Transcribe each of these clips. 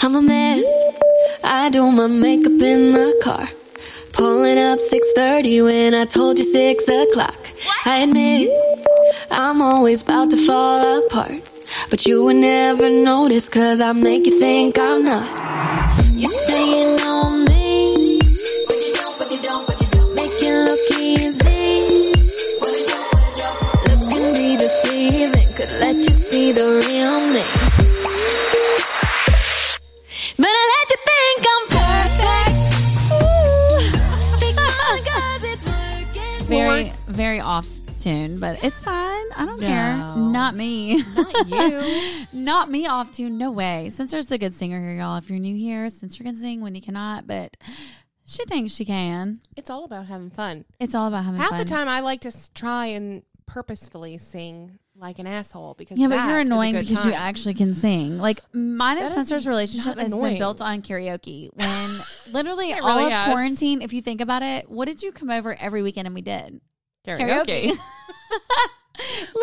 I'm a mess. I do my makeup in the car. Pulling up 6:30 when I told you 6 o'clock. What? I admit, I'm always about to fall apart. But you would never notice, cause I make you think I'm not. You say you know me, but you don't, but you don't, but you don't. Make it look easy. What a joke, what a joke. Looks can be deceiving, could let you see the real me. But I let you think I'm perfect. Ooh. Fix my guns, it's working. Very, very off tune, but it's fine. I don't care. Not me. Not you. Not me off tune. No way. Spencer's the good singer here, y'all. If you're new here, Spencer can sing when he cannot, but she thinks she can. It's all about having fun. It's all about having fun. Half the time I like to try and purposefully sing like an asshole because but you're annoying because you actually can sing. Like mine and Spencer's relationship has been built on karaoke. When literally all really of quarantine, if you think about it, what did you come over every weekend and we did? Karaoke.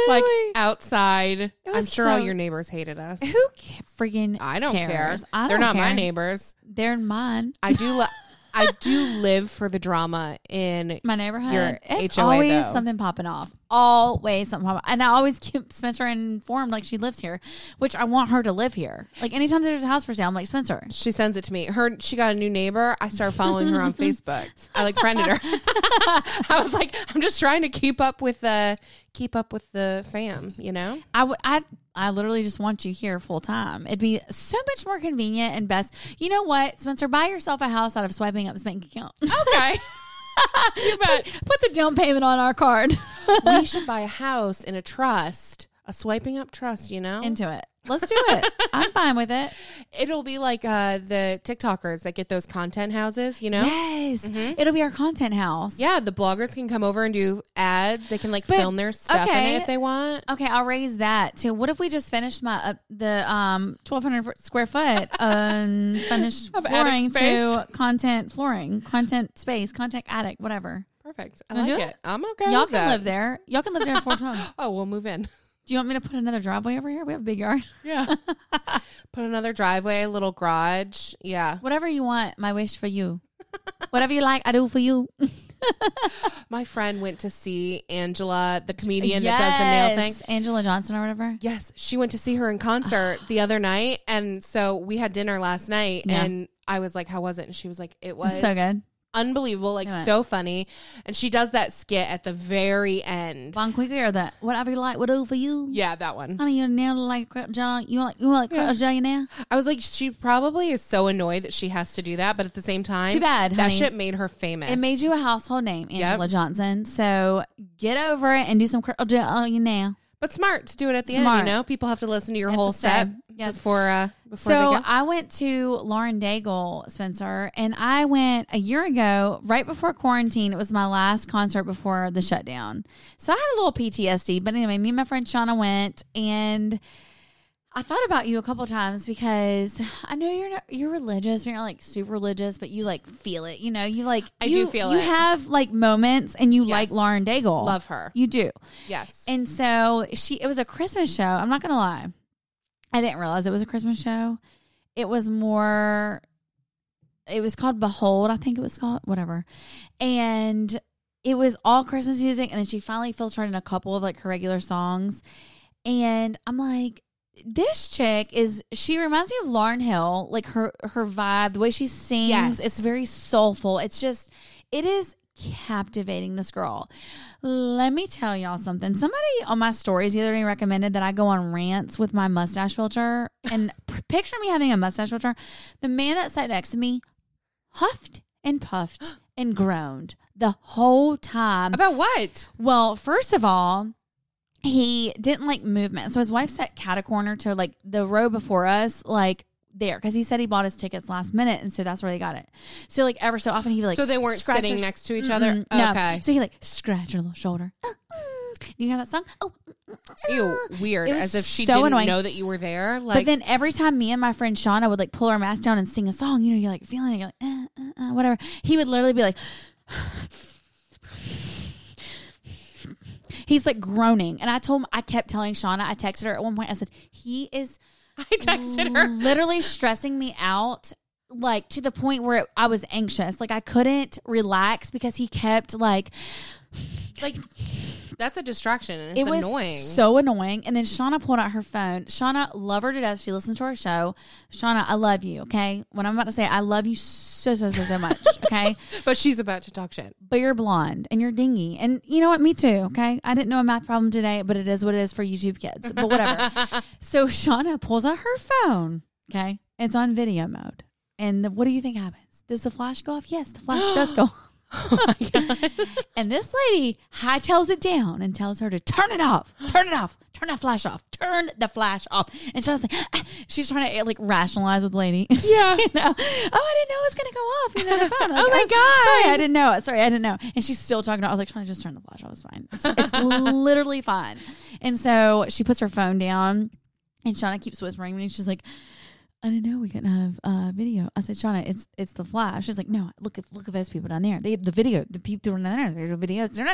Like outside. I'm sure all your neighbors hated us. Who freaking I don't cares. Care. I don't They're not care. My neighbors. They're mine. I do live for the drama in my neighborhood. Your it's HOA, always though. Something popping off. Always something popping off. And I always keep Spencer informed like she lives here, which I want her to live here. Like anytime there's a house for sale, I'm like, Spencer. She sends it to me. She got a new neighbor. I started following her on Facebook. I like friended her. I was like, I'm just trying to keep up with the fam, you know? I literally just want you here full time. It'd be so much more convenient and best. You know what, Spencer? Buy yourself a house out of swiping up his bank account. Okay. You bet. Put the down payment on our card. We should buy a house in a trust, a swiping up trust, you know? Into it. Let's do it. I'm fine with it. It'll be like the TikTokers that get those content houses, you know? Yes. Mm-hmm. It'll be our content house. Yeah, the bloggers can come over and do ads. They can film their stuff in it if they want. Okay, I'll raise that too. What if we just finished my 1,200 square foot finished flooring to content flooring, content space, content attic, whatever. Perfect. I like it. I'm okay Y'all with can that. Live there. Y'all can live there in 412. Oh, we'll move in. Do you want me to put another driveway over here? We have a big yard. Yeah. Put another driveway, a little garage. Yeah. Whatever you want, my wish for you. Whatever you like, I do for you. My friend went to see Angela, the comedian that does the nail thing. Angela Johnson or whatever. Yes. She went to see her in concert the other night. And so we had dinner last night and I was like, how was it? And she was like, it was so good. Unbelievable, like so funny. And she does that skit at the very end. Von Quigley or that, whatever you like, what do for you? Yeah, that one. Honey, you nailed like crap John. You like crap John now? I was like, she probably is so annoyed that she has to do that, but at the same time, too bad, that shit made her famous. It made you a household name, Angela Johnson. So get over it and do some crap John you now. But smart to do it at the end, you know? People have to listen to your whole set before they go. So I went to Lauren Daigle, Spencer, and I went a year ago, right before quarantine. It was my last concert before the shutdown. So I had a little PTSD. But anyway, me and my friend Shauna went, and I thought about you a couple times because I know you're religious, but you're not like super religious, but you like feel it. You know, you like I do feel it. You have like moments, and you like Lauren Daigle, love her, you do, yes. And so it was a Christmas show. I'm not gonna lie, I didn't realize it was a Christmas show. It was called Behold, I think it was called whatever, and it was all Christmas music. And then she finally filtered in a couple of like her regular songs, and I'm like, this chick she reminds me of Lauryn Hill, like her vibe, the way she sings. Yes. It's very soulful. It's just, it is captivating, this girl. Let me tell y'all something. Somebody on my stories the other day recommended that I go on rants with my mustache filter. And picture me having a mustache filter. The man that sat next to me huffed and puffed and groaned the whole time. About what? Well, first of all, he didn't like movement. So his wife sat cat-a-corner to like the row before us, like there because he said he bought his tickets last minute, and so that's where they got it. So like ever so often he would, like, so they weren't sitting next to each other. Okay, no. So he like scratched her little shoulder. You hear that song? Oh, ew, weird. As if she didn't know that you were there. Like, but then every time me and my friend Shauna would like pull our mask down and sing a song, you know, you're like feeling it, you're like whatever. He would literally be like. He's like groaning. And I told him, I kept telling Shauna, I texted her at one point. I said, I texted her. Literally stressing me out, like to the point where I was anxious. Like I couldn't relax because he kept like that's a distraction. And it was annoying. So annoying. And then Shauna pulled out her phone. Shauna, love her to death. She listens to our show. Shauna, I love you. Okay. When I'm about to say, I love you so much. Okay. But she's about to talk shit. But you're blonde and you're dingy. And you know what? Me too. Okay. I didn't know a math problem today, but it is what it is for YouTube kids. But whatever. So Shauna pulls out her phone. Okay. It's on video mode. And what do you think happens? Does the flash go off? Yes. The flash does go off. Oh my God. And this lady hightails it down and tells her to turn it off, turn that flash off, turn the flash off. And she's like, she's trying to like rationalize with the lady. Yeah. You know? Oh, I didn't know it was going to go off. You know, the phone. Like, oh my God. Sorry, I didn't know. And she's still talking to her. I was like, trying to just turn the flash off. It's fine. It's literally fine. And so she puts her phone down and Shauna keeps whispering to me. She's like, I didn't know we couldn't have video. I said, Shauna, it's the flash. She's like, no, look at those people down there. The people down there, their videos. They're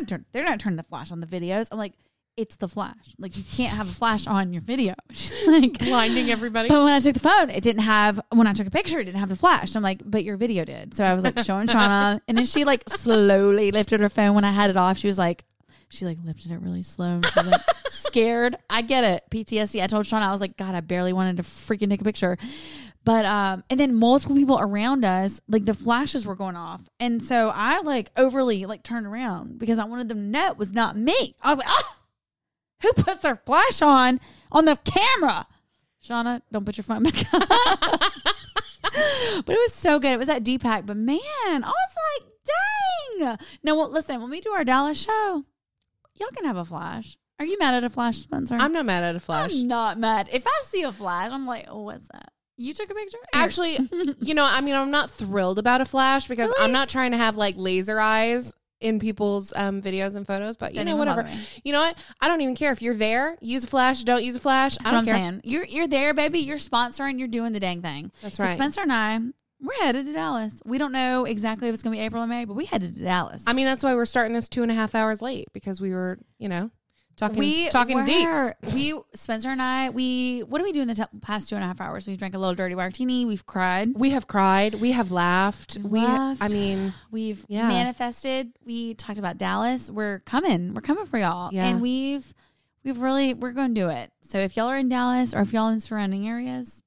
not turning the flash on the videos. I'm like, it's the flash. Like you can't have a flash on your video. She's like blinding everybody. But when I took the phone, it didn't have. When I took a picture, it didn't have the flash. I'm like, but your video did. So I was like showing Shauna, and then she like slowly lifted her phone when I had it off. She was like. She like lifted it really slow. She was like scared. I get it. PTSD. I told Shauna, I was like, God, I barely wanted to freaking take a picture. But, and then multiple people around us, like the flashes were going off. And so I like overly like turned around because I wanted them to know it was not me. I was like, ah, who puts their flash on the camera? Shauna, don't put your phone back up. But it was so good. It was at DPAC. But man, I was like, dang. Now, well, listen, when we do our Dallas show, y'all can have a flash. Are you mad at a flash, Spencer? I'm not mad at a flash. I'm not mad. If I see a flash, I'm like, oh, what's that? You took a picture? Actually, you know, I mean, I'm not thrilled about a flash because really? I'm not trying to have like laser eyes in people's videos and photos, but you know, whatever. You know what? I don't even care. If you're there, use a flash. Don't use a flash. That's I don't what I'm care. Saying. You're there, baby. You're sponsoring. You're doing the dang thing. That's right. Spencer and I... we're headed to Dallas. We don't know exactly if it's going to be April or May, but we headed to Dallas. I mean, that's why we're starting this 2.5 hours late because we were, you know, talking dates. Spencer and I, what do we do in the past 2.5 hours? We've drank a little dirty martini. We've cried. We have cried. We have laughed. We've manifested. We talked about Dallas. We're coming. We're coming for y'all. Yeah. And we're going to do it. So if y'all are in Dallas or if y'all in surrounding areas,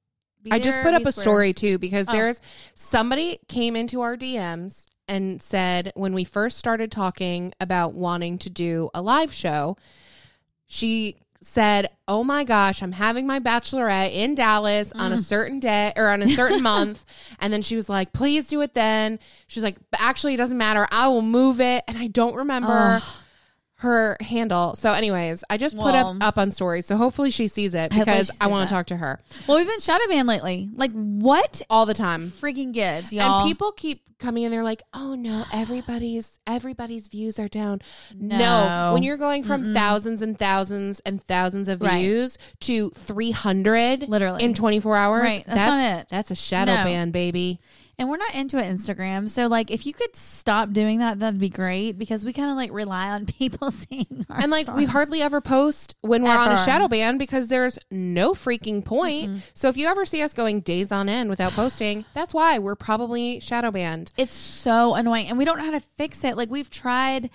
I just put up a story too because there's somebody came into our DMs and said when we first started talking about wanting to do a live show, she said, "Oh my gosh, I'm having my bachelorette in Dallas on a certain day or on a certain month." And then she was like, "Please do it then." She's like, "Actually, it doesn't matter. I will move it." And I don't remember her handle. So anyways, I just put up on stories. So hopefully she sees it because I want to talk to her. Well, we've been shadow banned lately. Like what? All the time. Freaking gives, y'all. And people keep coming in. They're like, oh no, everybody's views are down. No. When you're going from thousands and thousands and thousands of views to 300 literally in 24 hours. Right. That's not it. That's a shadow ban, baby. And we're not into it, Instagram. So, like, if you could stop doing that, that'd be great. Because we kind of, like, rely on people seeing our stories. We hardly ever post when we're on a shadow ban because there's no freaking point. Mm-hmm. So, if you ever see us going days on end without posting, that's why we're probably shadow banned. It's so annoying. And we don't know how to fix it. Like, we've tried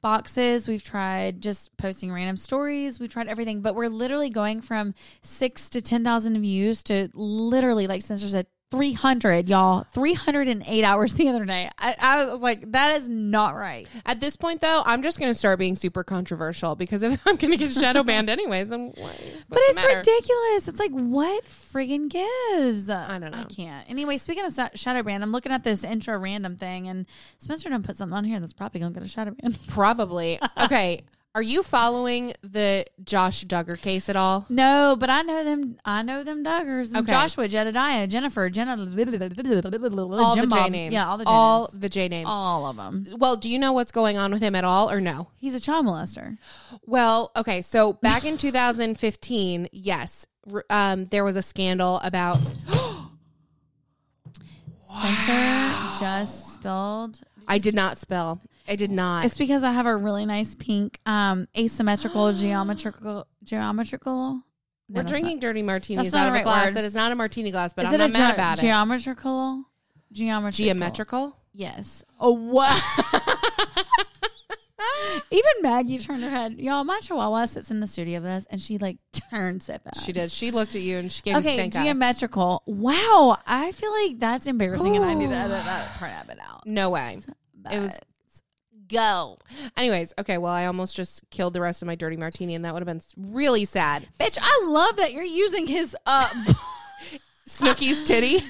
boxes. We've tried just posting random stories. We've tried everything. But we're literally going from 6 to 10,000 views to literally, like Spencer said, 300, y'all. 308 hours the other day. I was like, that is not right. At this point, though, I'm just going to start being super controversial because if I'm going to get shadow banned anyways, but it's ridiculous. It's like, what friggin' gives? I don't know. I can't. Anyway, speaking of shadow ban, I'm looking at this intro random thing, and Spencer done put something on here that's probably going to get a shadow ban. Probably. Okay. Are you following the Josh Duggar case at all? No, but I know them. I know them Duggars. Okay. Joshua, Jedediah, Jennifer, all the J names. Yeah, all the J names. All of them. Well, do you know what's going on with him at all, or no? He's a child molester. Well, okay. So back in 2015, yes, there was a scandal about. Spencer just spelled. I did not spell. I did not. It's because I have a really nice pink asymmetrical geometrical. No, we're drinking dirty martinis out of a glass that is not a martini glass, but I'm not mad about it. Geometrical? Yes. Oh, what? Even Maggie turned her head. Y'all, my chihuahua sits in the studio with us, and she, like, turns at us. She did. She looked at you, and she gave me stink eye. Okay, geometrical. Wow. I feel like that's embarrassing, and I need to edit that part of it out. No way. But it was... Go. Anyways, okay, well, I almost just killed the rest of my dirty martini, and that would have been really sad. Bitch, I love that you're using his... Snooki's titty.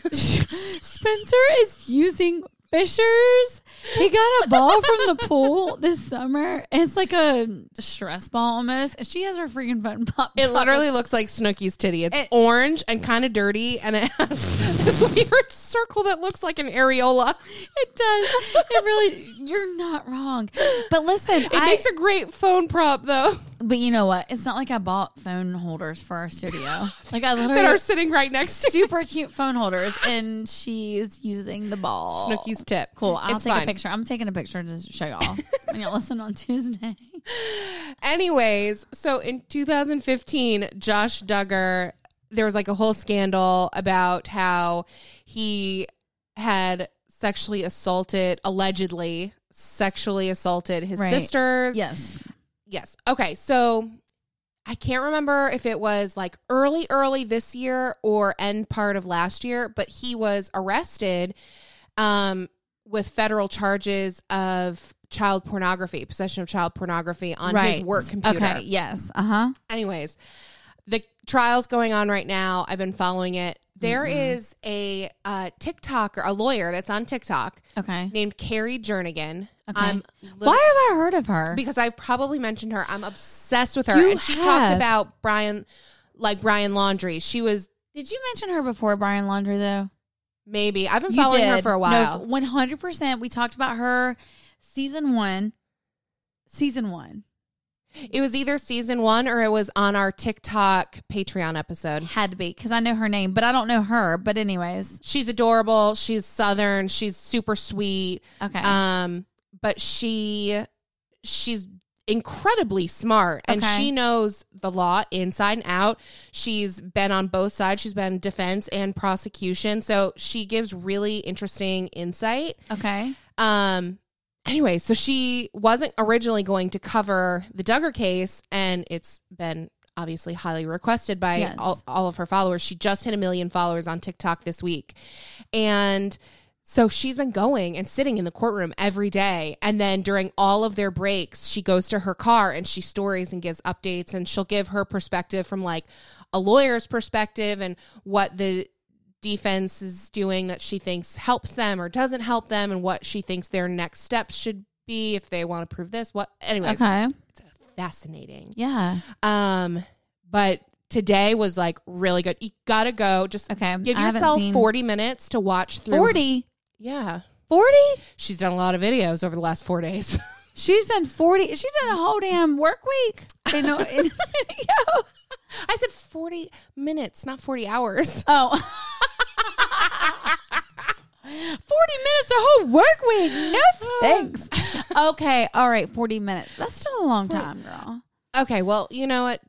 Spencer is using... Fisher's. He got a ball from the pool this summer. It's like a stress ball almost. She has her freaking phone pop. It literally looks like Snooki's titty. It's orange and kind of dirty, and it has this weird circle that looks like an areola. It does. It really, you're not wrong. But listen, it makes a great phone prop, though. But you know what? It's not like I bought phone holders for our studio. Like I literally that are sitting right next to super cute phone holders, and she's using the ball. Snooki's tip. Cool. I'll take a picture. I'm taking a picture to show y'all when y'all listen on Tuesday. Anyways, so in 2015, Josh Duggar, there was like a whole scandal about how he had allegedly sexually assaulted his sisters. Yes. Yes. Okay. So I can't remember if it was like early this year or end part of last year, but he was arrested with federal charges of child pornography, possession of child pornography on his work computer. Okay. Yes. Uh-huh. Anyways, the trial's going on right now. I've been following it. There is a TikToker, a lawyer that's on TikTok named Carrie Jernigan. Okay. Why have I heard of her? Because I've probably mentioned her. I'm obsessed with her. You and she talked about Brian Laundrie. She was... Did you mention her before Brian Laundrie, though? Maybe. I've been following her for a while. No, 100%. We talked about her season one. It was either season one or it was on our TikTok Patreon episode. Had to be, because I know her name, but I don't know her. But anyways. She's adorable. She's Southern. She's super sweet. Okay. But she's incredibly smart, and she knows the law inside and out. She's been on both sides. She's been defense and prosecution. So she gives really interesting insight. Okay. Anyway, so she wasn't originally going to cover the Duggar case, and it's been obviously highly requested by all of her followers. She just hit 1 million followers on TikTok this week. And so she's been going and sitting in the courtroom every day. And then during all of their breaks, she goes to her car and she stories and gives updates, and she'll give her perspective from like a lawyer's perspective and what the defense is doing that she thinks helps them or doesn't help them, and what she thinks their next steps should be if they want to prove this. It's fascinating. Yeah. But today was like really good. You gotta go. Just give yourself 40 minutes to watch through. 40? Yeah. 40? She's done a lot of videos over the last 4 days. She's done 40. She's done a whole damn work week. In video. I said 40 minutes, not 40 hours. Oh. 40 minutes a whole work week. No thanks. Okay, all right, 40 minutes. That's still a long time, girl. Okay, well, you know what?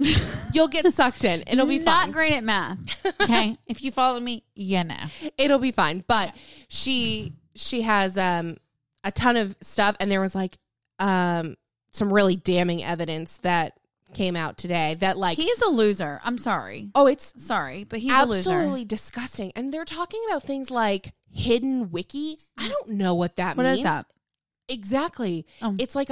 You'll get sucked in. It'll be fine. Not great at math. Okay, if you follow me, you know it'll be fine. But she has a ton of stuff, and there was like some really damning evidence that came out today that like he's a loser. I'm sorry. Oh, it's sorry, but he's a loser. Absolutely disgusting. And they're talking about things like Hidden Wiki. I don't know what that means. What is that? Exactly. Oh. It's like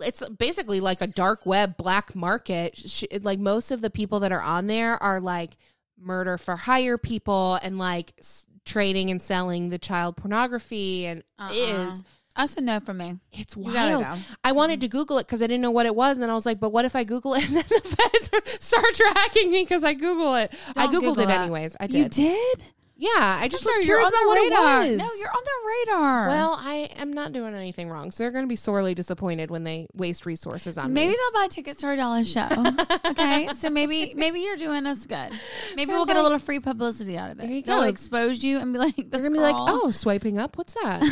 it's basically like a dark web black market. Like most of the people that are on there are like murder for hire people and like trading and selling the child pornography, and it is That's a no for me. It's wild. I wanted to Google it because I didn't know what it was. And then I was like, but what if I Google it? And then the feds start tracking me because I Google it. Don't I Googled it anyways. I did. You did? Yeah. I just was curious about what it was. No, you're on the radar. Well, I am not doing anything wrong. So they're going to be sorely disappointed when they waste resources on me. Maybe they'll buy tickets to our dollar show. Okay. So maybe you're doing us good. Maybe we'll get a little free publicity out of it. There you go. They'll expose you and be like, this girl. They're going to be like, oh, swiping up? What's that?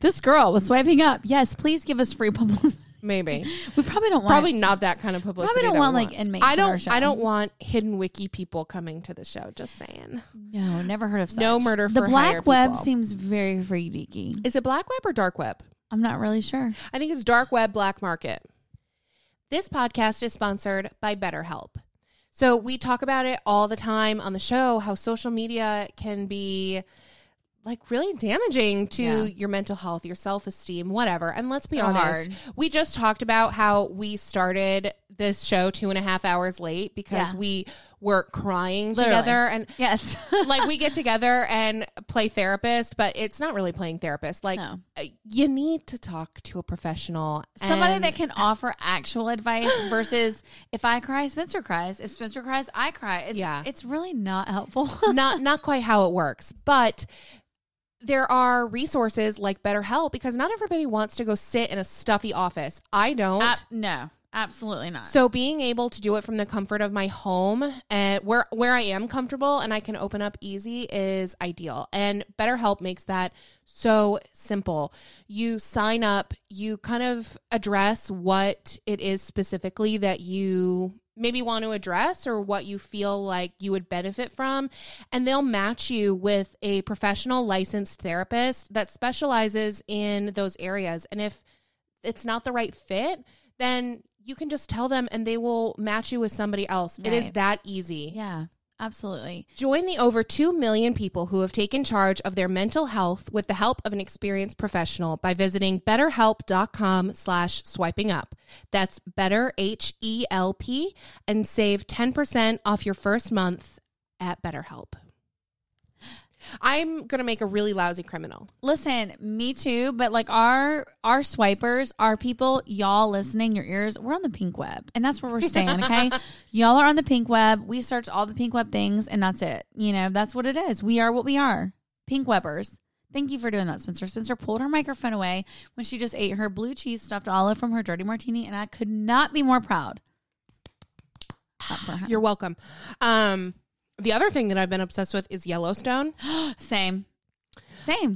This girl was swiping up. Yes, please give us free publicity. Maybe we probably not that kind of publicity. Probably don't want like inmates. I don't want Hidden Wiki people coming to the show. Just saying. No, never heard of such. No murder. The black web seems very freaky. Is it black web or dark web? I'm not really sure. I think it's dark web, black market. This podcast is sponsored by BetterHelp. So we talk about it all the time on the show. How social media can be like really damaging to your mental health, your self-esteem, whatever. And let's be honest, we just talked about how we started this show 2.5 hours late because we were crying together. And yes, like we get together and play therapist, but it's not really playing therapist. Like you need to talk to a professional. Somebody that can offer actual advice versus if I cry, Spencer cries. If Spencer cries, I cry. It's really not helpful. Not quite how it works, but there are resources like BetterHelp because not everybody wants to go sit in a stuffy office. I don't. No, absolutely not. So being able to do it from the comfort of my home and where I am comfortable and I can open up easy is ideal. And BetterHelp makes that so simple. You sign up, you kind of address what it is specifically that you maybe want to address or what you feel like you would benefit from. And they'll match you with a professional licensed therapist that specializes in those areas. And if it's not the right fit, then you can just tell them and they will match you with somebody else. Right. It is that easy. Yeah, absolutely. Join the over 2 million people who have taken charge of their mental health with the help of an experienced professional by visiting betterhelp.com/swiping up. That's better HELP and save 10% off your first month at BetterHelp. I'm going to make a really lousy criminal. Listen, me too, but like our swipers, our people, y'all listening, your ears, we're on the pink web and that's where we're staying, okay? Y'all are on the pink web. We search all the pink web things and that's it. You know, that's what it is. We are what we are. Pink webbers. Thank you for doing that, Spencer. Spencer pulled her microphone away when she just ate her blue cheese stuffed olive from her dirty martini and I could not be more proud. You're welcome. The other thing that I've been obsessed with is Yellowstone. Same.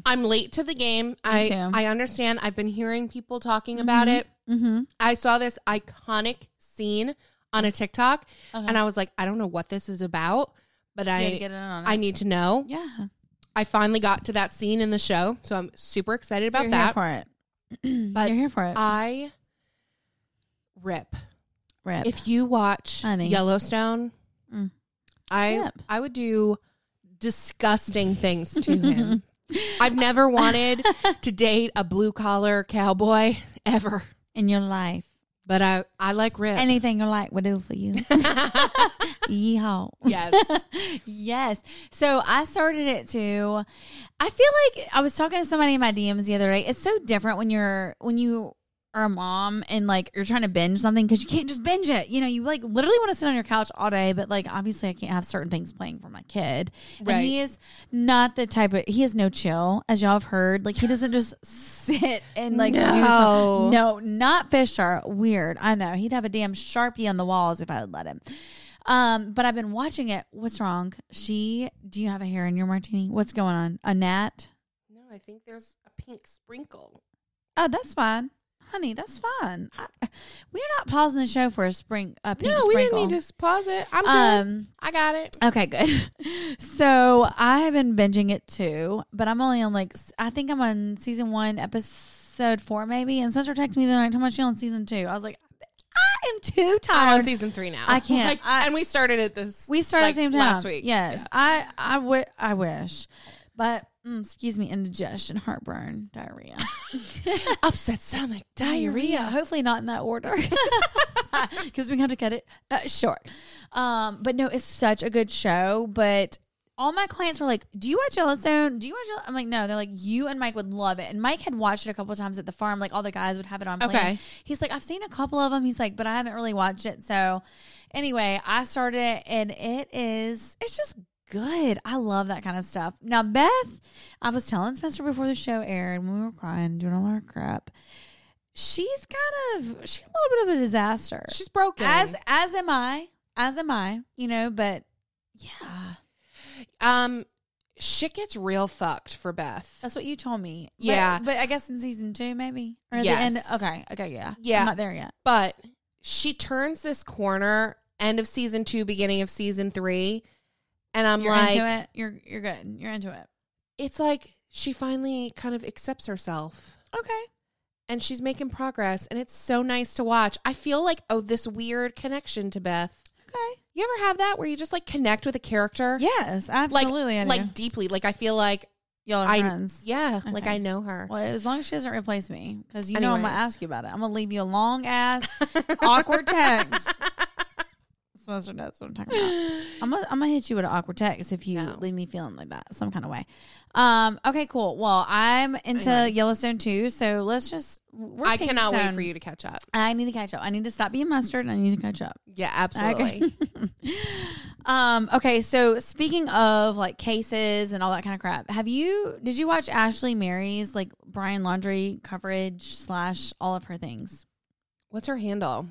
I'm late to the game. I understand. I've been hearing people talking about it. Mm-hmm. I saw this iconic scene on a TikTok, and I was like, I don't know what this is about, but I need to know. Yeah. I finally got to that scene in the show, so I'm super excited about that. You're here for it. Rip. If you watch Yellowstone. I would do disgusting things to him. I've never wanted to date a blue-collar cowboy ever. In your life. But I like Rip. Anything you like would do for you. Yeehaw. Yes. Yes. So I started it too. I feel like I was talking to somebody in my DMs the other day. It's so different when you or a mom and like you're trying to binge something because you can't just binge it. You know, you like literally want to sit on your couch all day, but like obviously I can't have certain things playing for my kid. Right. And he is not the type of, he has no chill, as y'all have heard. Like he doesn't just sit and like do something. No, not Fisher. Weird. I know. He'd have a damn Sharpie on the walls if I would let him. But I've been watching it. What's wrong? Do you have a hair in your martini? What's going on? A gnat? No, I think there's a pink sprinkle. Oh, that's fine. Honey, that's fine. We're not pausing the show for a pink sprinkle. No, we didn't need to pause it. I'm good. I got it. Okay, good. So I have been binging it too, but I'm only on I think I'm on season 1, episode 4 maybe. And Spencer texted me the other night, how much you on season 2? I was like, I am too tired. I'm on season 3 now. I can't. And we started at this. We started at the same time last week. Yes, yeah. I wish, but. Excuse me, indigestion, heartburn, diarrhea. Upset stomach, diarrhea. Hopefully not in that order because we have to cut it short. But no, it's such a good show. But all my clients were like, do you watch Yellowstone? Do you watch Yellowstone? I'm like, no. They're like, you and Mike would love it. And Mike had watched it a couple of times at the farm. Like, all the guys would have it on plan. Okay. He's like, I've seen a couple of them. He's like, but I haven't really watched it. So anyway, I started it, and it's just good. I love that kind of stuff. Now, Beth, I was telling Spencer before the show aired, when we were crying, doing all our crap, she's a little bit of a disaster. She's broken. As am I, you know, but yeah. Shit gets real fucked for Beth. That's what you told me. Yeah. But I guess in season 2, maybe? Or at the end. Okay, yeah. Yeah. I'm not there yet. But she turns this corner, end of season 2, beginning of season 3, and I'm like... You're into it? You're good. You're into it. It's like she finally kind of accepts herself. Okay. And she's making progress, and it's so nice to watch. I feel like, this weird connection to Beth. Okay. You ever have that where you just, like, connect with a character? Yes, absolutely. Like, deeply. Like, I feel like... Y'all are friends. Yeah, okay. Like, I know her. Well, as long as she doesn't replace me, because know I'm going to ask you about it. I'm going to leave you a long-ass, awkward text. Spencer knows what I'm talking about. I'm going to hit you with an awkward text if you leave me feeling like that, some kind of way. Okay, cool. Well, I'm into Yellowstone too, so let's just... I cannot wait for you to catch up. I need to catch up. I need to stop being mustard, and I need to catch up. Yeah, absolutely. Okay. Okay, so speaking of, like, cases and all that kind of crap, did you watch Ashley Mary's, like, Brian Laundrie coverage / all of her things? What's her handle?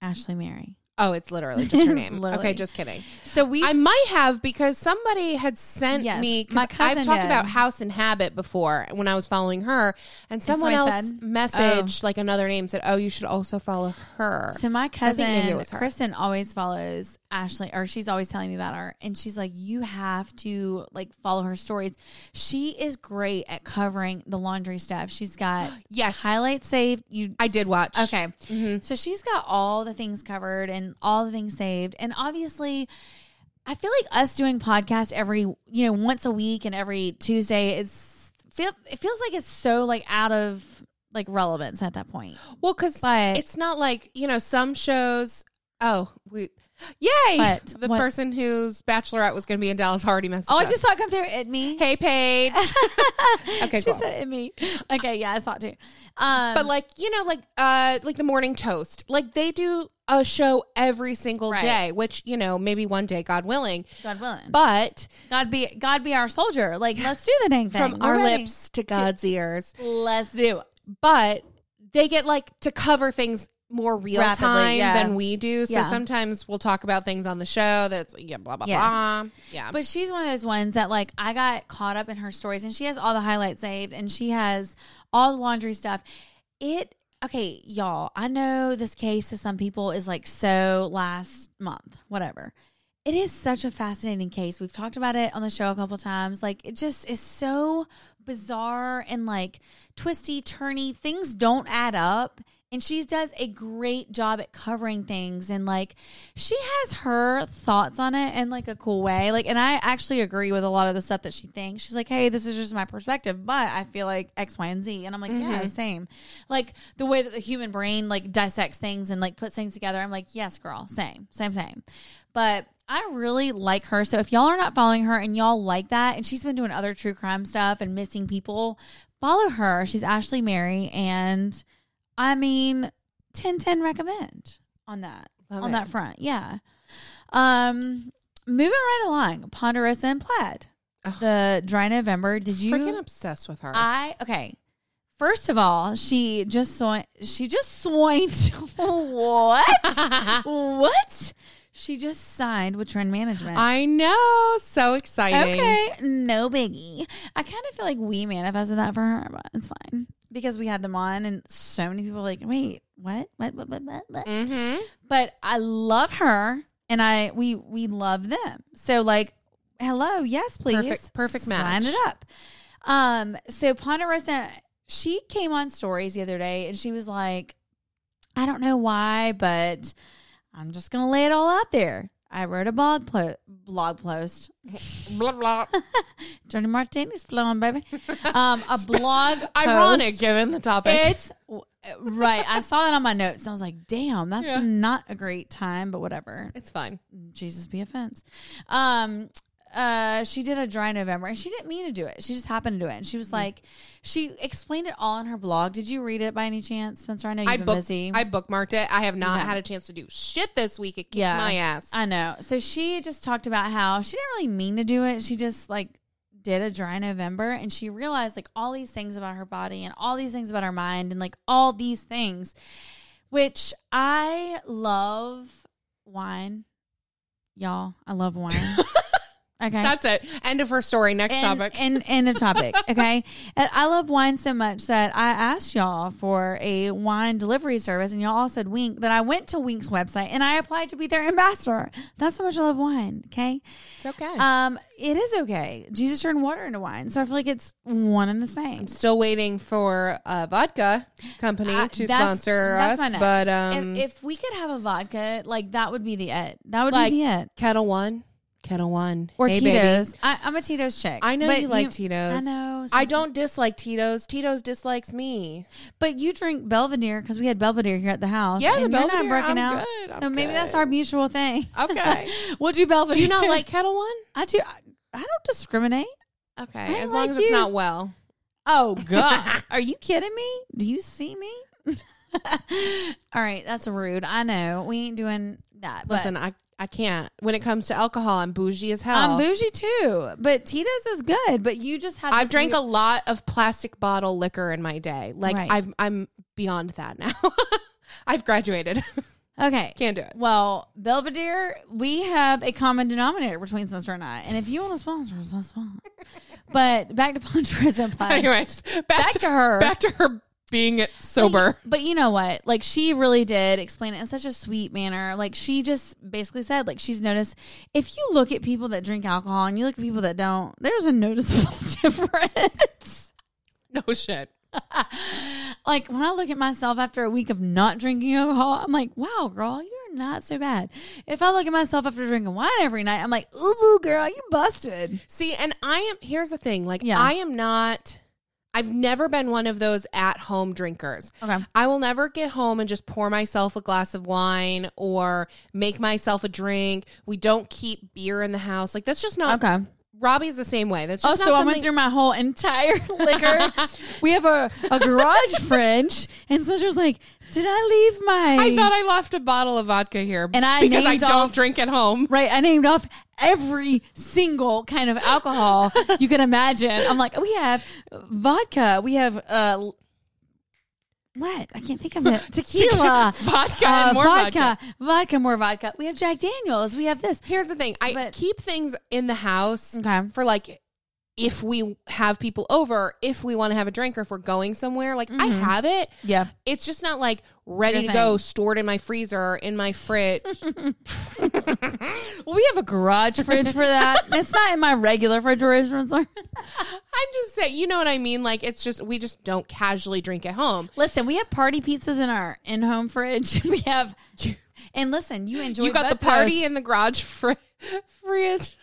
Ashley Mary. Oh, it's literally just her name. Okay, just kidding. So I might have, because somebody had sent me, because I've talked about House and Habit before when I was following her, and someone else messaged like another name, said, you should also follow her. So my cousin, Kristen, always follows Ashley, or she's always telling me about her, and she's like, you have to, like, follow her stories. She is great at covering the laundry stuff. She's got highlights saved. I did watch. Okay. Mm-hmm. So she's got all the things covered and all the things saved. And obviously, I feel like us doing podcasts every, once a week and every Tuesday, it feels like it's so, like, out of, like, relevance at that point. Well, because it's not like, some shows, yay! But the person whose bachelorette was going to be in Dallas already messaged us. I just saw it come through. It me. Hey, Paige. Okay, she said it me. Okay, yeah, I saw it too. But like the Morning Toast, like they do a show every single day, which maybe one day, God willing. God willing. But God be our soldier. Like, let's do the dang thing. From our lips to God's ears. Let's do it. But they get like to cover things more real rapidly, time than we do. So sometimes we'll talk about things on the show that's blah, blah, blah. Yeah. But she's one of those ones that, like, I got caught up in her stories, and she has all the highlights saved, and she has all the laundry stuff. Okay, y'all, I know this case to some people is like so last month, whatever. It is such a fascinating case. We've talked about it on the show a couple times. Like, it just is so bizarre and, like, twisty, turny. Things don't add up. And she does a great job at covering things, and, like, she has her thoughts on it in, like, a cool way. Like, and I actually agree with a lot of the stuff that she thinks. She's like, hey, this is just my perspective, but I feel like X, Y, and Z. And I'm like, yeah, same. Like, the way that the human brain, like, dissects things and, like, puts things together. I'm like, yes, girl, same. But I really like her. So if y'all are not following her and y'all like that, and she's been doing other true crime stuff and missing people, follow her. She's Ashley Mary, and... 10/10 recommend on that. Love on it. That front. Yeah. Moving right along, Ponderosa and Plaid. Ugh. The Dry November. Did you freaking obsessed with her? Okay. First of all, she just signed what? What? She just signed with Trend Management. I know. So exciting. Okay. No biggie. I kind of feel like we manifested that for her, but it's fine. Because we had them on, and so many people were like, wait, what? Mm-hmm. But I love her, and we love them. So, like, hello, yes, please. Perfect match. Sign it up. So Ponderosa, she came on Stories the other day, and she was like, I don't know why, but I'm just going to lay it all out there. I wrote a blog post. Blah, blah. Dirty martinis flowing, baby. A blog post. Ironic, given the topic. It's right. I saw that on my notes, and I was like, damn, that's not a great time, but whatever. It's fine. Jesus be offense. she did a dry November, and she didn't mean to do it. She just happened to do it. And she was like, she explained it all on her blog. Did you read it by any chance, Spencer? I know you've been busy. I bookmarked it. I have not had a chance to do shit this week. It kicked my ass. I know. So she just talked about how she didn't really mean to do it. She just like did a dry November, and she realized like all these things about her body and all these things about her mind and like all these things, which I love wine. Y'all, I love wine. Okay. That's it. End of her story. Next topic. And end of topic. Okay. And I love wine so much that I asked y'all for a wine delivery service, and y'all all said Wink, that I went to Wink's website and I applied to be their ambassador. That's how much I love wine. Okay. It's okay. It is okay. Jesus turned water into wine. So I feel like it's one and the same. I'm still waiting for a vodka company to sponsor us. That's my next. But if we could have a vodka, like that would be the it. That would be the it. Ketel One. Or Tito's. I'm a Tito's chick. I know you like Tito's. I know. I don't dislike Tito's. Tito's dislikes me. But you drink Belvedere because we had Belvedere here at the house. Yeah, and the Belvedere. You're not broken out. Good, so maybe that's our mutual thing. Okay. We'll do Belvedere. Do you not like Ketel One? I do. I don't discriminate. Okay. As long as it's not well. Oh, God. Are you kidding me? Do you see me? All right. That's rude. I know. We ain't doing that. Listen, I can't. When it comes to alcohol, I'm bougie as hell. I'm bougie too, but Tito's is good. But you just have. I've drank a lot of plastic bottle liquor in my day. Like I'm beyond that now. I've graduated. Okay, can't do it. Well, Belvedere, we have a common denominator between Spencer and I. And if you want to sponsor us, that's fine. But back to Ponderosa and Plaid. Anyways, back to her. Back to her. Being sober. But you know what? Like, she really did explain it in such a sweet manner. Like, she just basically said, like, she's noticed if you look at people that drink alcohol and you look at people that don't, there's a noticeable difference. No shit. Like, when I look at myself after a week of not drinking alcohol, I'm like, wow, girl, you're not so bad. If I look at myself after drinking wine every night, I'm like, ooh, girl, you busted. See, and here's the thing. Like, yeah. I've never been one of those at-home drinkers. Okay. I will never get home and just pour myself a glass of wine or make myself a drink. We don't keep beer in the house. Like, that's just not... Okay. Robbie's the same way. That's just I went through my whole entire liquor. We have a garage fridge, and Spencer's like, did I leave my... I thought I left a bottle of vodka here and because I don't drink at home. Right. I named off every single kind of alcohol you can imagine. I'm like, we have vodka. We have... What? I can't think of it. Tequila. Vodka and more vodka. Vodka, more vodka. We have Jack Daniels. We have this. Here's the thing. I keep things in the house for like if we have people over, if we want to have a drink or if we're going somewhere. Like I have it. Yeah. It's just not like ready to go, stored in my freezer, in my fridge. Well, we have a garage fridge for that. It's not in my regular refrigerator. I'm just saying, you know what I mean? Like, it's just, we just don't casually drink at home. Listen, we have party pizzas in our in-home fridge. We have, and listen, you enjoy You got both the party those. In the garage fridge.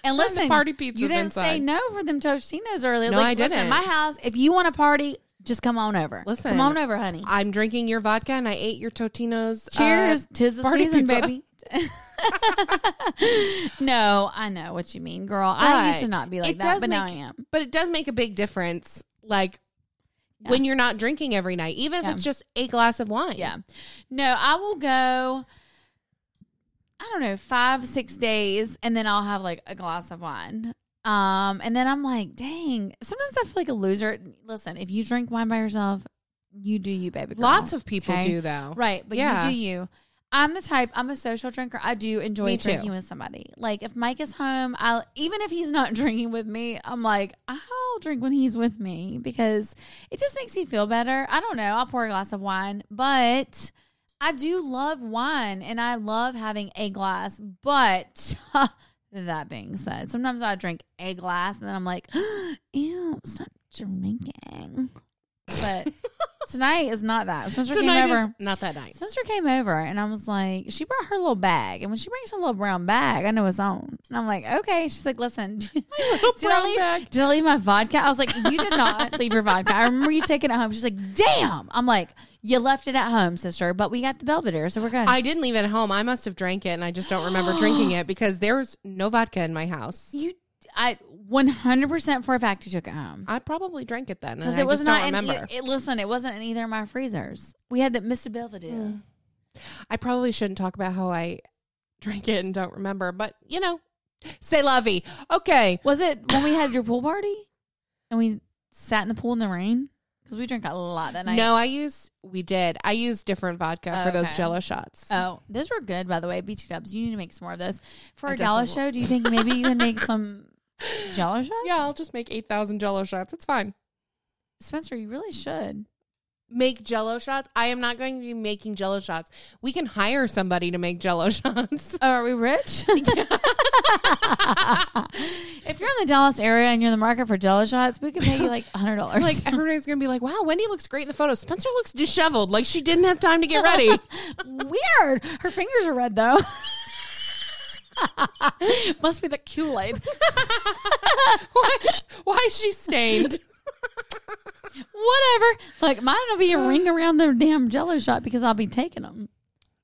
And listen, and the party pizzas you didn't inside. Say no for them Tostinos earlier. No, like, I didn't. Listen, my house, if you want to party, just come on over. Listen. Come on over, honey. I'm drinking your vodka and I ate your Totino's. Cheers. Tis the season, baby. No, I know what you mean, girl. But I used to not be like that, but now I am. But it does make a big difference, like, when you're not drinking every night, even if it's just a glass of wine. Yeah. No, I will go... I don't know, 5-6 days, and then I'll have, like, a glass of wine. And then I'm like, dang. Sometimes I feel like a loser. Listen, if you drink wine by yourself, you do you, baby girl. Lots of people do, though. Right, but you do you. I'm the type, I'm a social drinker. I do enjoy drinking with somebody. Like, if Mike is home, even if he's not drinking with me, I'm like, I'll drink when he's with me because it just makes me feel better. I don't know. I'll pour a glass of wine, but... I do love wine, and I love having a glass, but that being said, sometimes I drink a glass, and then I'm like, ew, stop drinking. But tonight is not that. Spencer came over. Not that night. Spencer came over, and I was like, she brought her little bag, and when she brings her little brown bag, I know it's on. And I'm like, okay. She's like, listen, did I leave my vodka? I was like, you did not leave your vodka. I remember you taking it home. She's like, damn. I'm like, you left it at home, sister, but we got the Belvedere, so we're good. I didn't leave it at home. I must have drank it, and I just don't remember drinking it because there was no vodka in my house. You, I 100% for a fact he took it home. I probably drank it then, because it was not. Listen, it wasn't in either of my freezers. We had that Mr. Belvedere. Mm. I probably shouldn't talk about how I drank it and don't remember, but you know, c'est la vie. Okay, was it when we had your pool party and we sat in the pool in the rain? Because we drank a lot that night. No, I used different vodka for those Jello shots. Oh, those were good, by the way. BT Dubs, you need to make some more of those. For our Dollar Show, do you think maybe you can make some Jello shots? Yeah, I'll just make 8,000 Jello shots. It's fine. Spencer, you really should. Make Jello shots? I am not going to be making Jello shots. We can hire somebody to make Jello shots. Oh, are we rich? If you're in the Dallas area and you're in the market for Jello shots, we could pay you like $100. Like everybody's gonna be like, "Wow, Wendy looks great in the photo. Spencer looks disheveled, like she didn't have time to get ready." Weird. Her fingers are red though. Must be the Kool-Aid. Why is she stained? Whatever. Like, mine will be a ring around the damn Jello shot because I'll be taking them.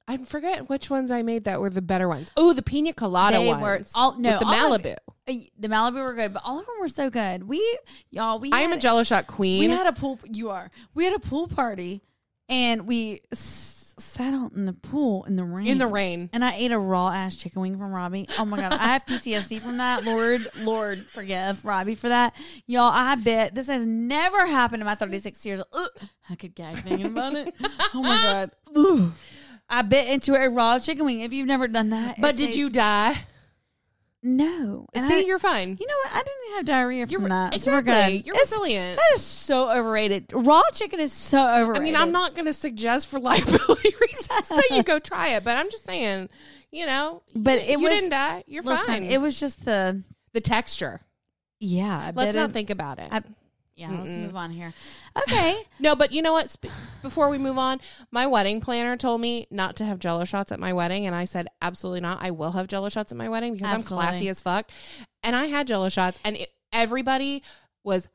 I forget which ones I made that were the better ones. Oh, the pina colada ones. They were all, no, with the Malibu. The Malibu were good, but all of them were so good. I am a Jello shot queen. We had a pool. You are. We had a pool party, and we sat out in the pool in the rain. And I ate a raw ass chicken wing from Robbie. Oh my God, I have PTSD from that. Lord, forgive Robbie for that, y'all. I bet this has never happened in my 36 years. Ugh, I could gag thinking about it. Oh my God. Ugh. I bit into a raw chicken wing. If you've never done that. But did you die? No. And you're fine. You know what? I didn't have diarrhea from that. Exactly. So we're good. You're resilient. That is so overrated. Raw chicken is so overrated. I mean, I'm not going to suggest for liability reasons that you go try it, but I'm just saying, you know, but you didn't die. You're fine. It was just the texture. Yeah. Let's not think about it. Let's move on here. Okay. No, but you know what? Before we move on, my wedding planner told me not to have Jello shots at my wedding, and I said, absolutely not. I will have Jello shots at my wedding because I'm classy as fuck. And I had Jello shots, and everybody was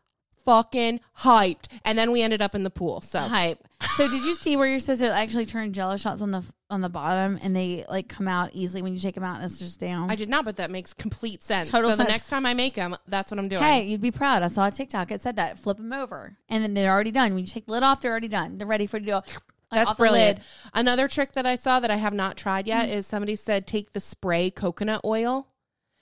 fucking hyped. And then we ended up in the pool. So hype. So did you see where you're supposed to actually turn Jello shots on the bottom, and they like come out easily when you take them out, and it's just down? I did not, but that makes complete sense. The next time I make them, that's what I'm doing. Hey, you'd be proud. I saw a TikTok. It said that. Flip them over, and then they're already done. When you take the lid off, they're already done. They're ready for you to go. That's brilliant. Another trick that I saw that I have not tried yet is somebody said take the spray coconut oil.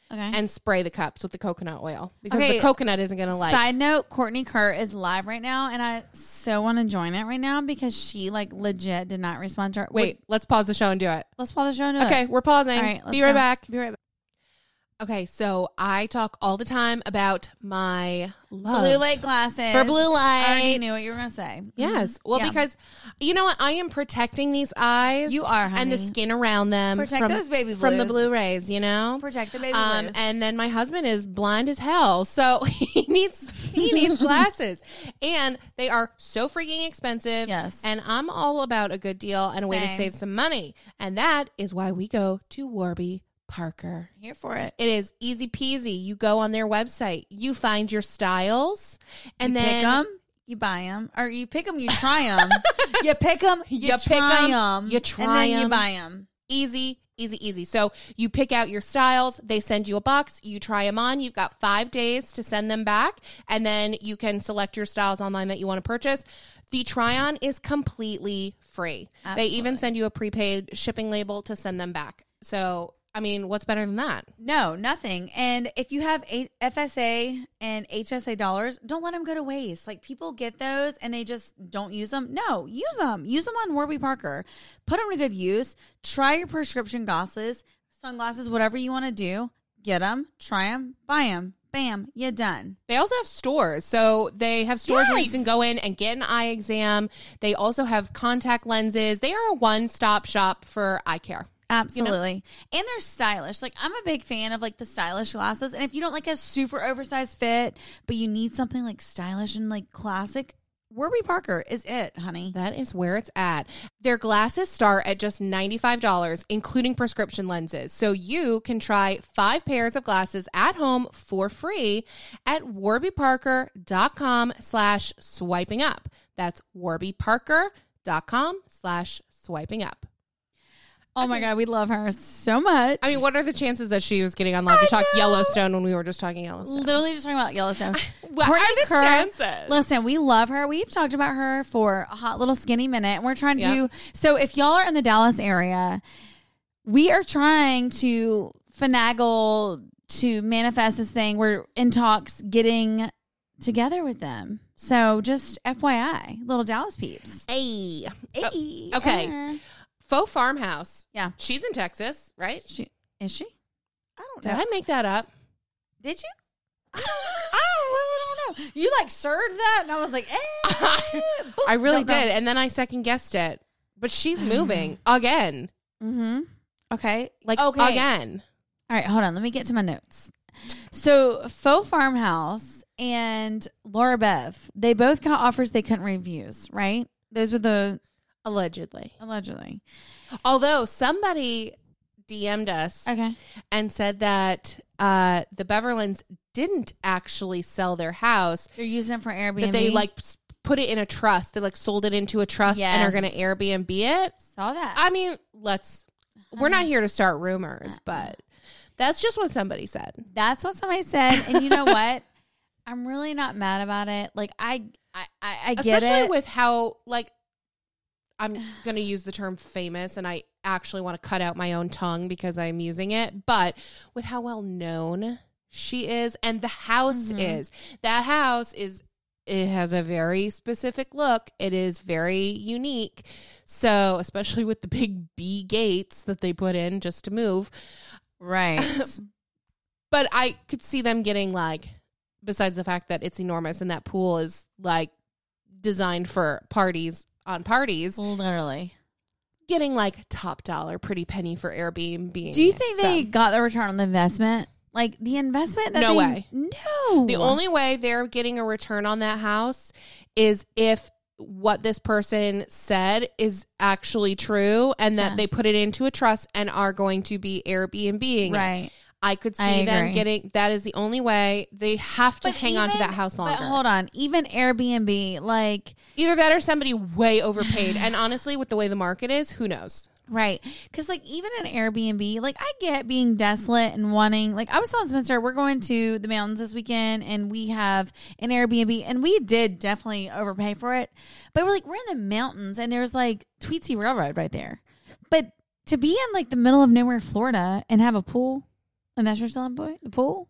Okay. And spray the cups with the coconut oil because the coconut isn't going to like. Side note, Courtney Kerr is live right now, and I so want to join it right now because she like legit did not respond to her. Wait, let's pause the show and do it. Okay, we're pausing. All right, let's go. Be right back. Okay, so I talk all the time about my love. Blue light glasses. For blue lights. I already knew what you were going to say. Yes. Well, because, you know what? I am protecting these eyes. You are, honey. And the skin around them. Protect those baby blues. From the blue rays, you know? Protect the baby blues. And then my husband is blind as hell, so he needs glasses. And they are so freaking expensive. Yes. And I'm all about a good deal and a way to save some money. And that is why we go to Warby Parker. Here for it. It is easy peasy. You go on their website, you find your styles, and you pick them, you buy them, or you pick them, you try them. You pick them, you try them, and then you buy them. Easy. So you pick out your styles, they send you a box, you try them on, you've got 5 days to send them back, and then you can select your styles online that you want to purchase. The try-on is completely free. Absolutely. They even send you a prepaid shipping label to send them back. So I mean, what's better than that? No, nothing. And if you have FSA and HSA dollars, don't let them go to waste. Like, people get those and they just don't use them. No, use them. Use them on Warby Parker. Put them to good use. Try your prescription glasses, sunglasses, whatever you want to do. Get them, try them, buy them. Bam, you're done. They also have stores. So they have stores where you can go in and get an eye exam. They also have contact lenses. They are a one-stop shop for eye care. Absolutely. You know? And they're stylish. Like, I'm a big fan of like the stylish glasses. And if you don't like a super oversized fit, but you need something like stylish and like classic, Warby Parker is it, honey. That is where it's at. Their glasses start at just $95, including prescription lenses. So you can try 5 pairs of glasses at home for free at warbyparker.com/swiping up. That's warbyparker.com/swiping up. Oh my God, we love her so much. I mean, what are the chances that she was getting on Love to Talk Yellowstone when we were just talking Yellowstone? Literally just talking about Yellowstone. What are the chances? Listen, we love her. We've talked about her for a hot little skinny minute. And we're trying to... So if y'all are in the Dallas area, we are trying to finagle to manifest this thing. We're in talks getting together with them. So just FYI, little Dallas peeps. Hey. Hey. Oh, okay. Faux Farmhouse. Yeah. She's in Texas, right? Is she? I don't know. Did I make that up? Did you? I don't know. You like served that and I was like, eh. I really did. And then I second guessed it. But she's moving again. Mm-hmm. Okay. Like again. All right. Hold on. Let me get to my notes. So Faux Farmhouse and Laura Bev, they both got offers they couldn't refuse, right? Those are the... Allegedly. Although somebody DM'd us and said that the Beverlins didn't actually sell their house. They're using it for Airbnb. That they like put it in a trust. They like sold it into a trust and are going to Airbnb it. Saw that. I mean, we're not here to start rumors, but that's just what somebody said. That's what somebody said. And you know what? I'm really not mad about it. Like I get it. Especially with how like, I'm going to use the term famous, and I actually want to cut out my own tongue because I'm using it. But with how well known she is and the house is, that house is, it has a very specific look. It is very unique. So especially with the big B gates that they put in just to move. Right. But I could see them getting like, besides the fact that it's enormous and that pool is like designed for parties on parties, literally getting like top dollar, pretty penny for Airbnb. Do you think they got the return on the investment? Like the investment? That No. The only way they're getting a return on that house is if what this person said is actually true and that they put it into a trust and are going to be Airbnb-ing. Right. I could see them getting, that is the only way. They have to hang on to that house longer. But hold on. Even Airbnb, like. Either that or somebody way overpaid. And honestly, with the way the market is, who knows? Right. Because like even an Airbnb, like I get being desolate and wanting, like I was telling Spencer, we're going to the mountains this weekend and we have an Airbnb and we did definitely overpay for it. But we're like, we're in the mountains and there's like Tweetsie Railroad right there. But to be in like the middle of nowhere, Florida and have a pool. And that's your selling point? The pool?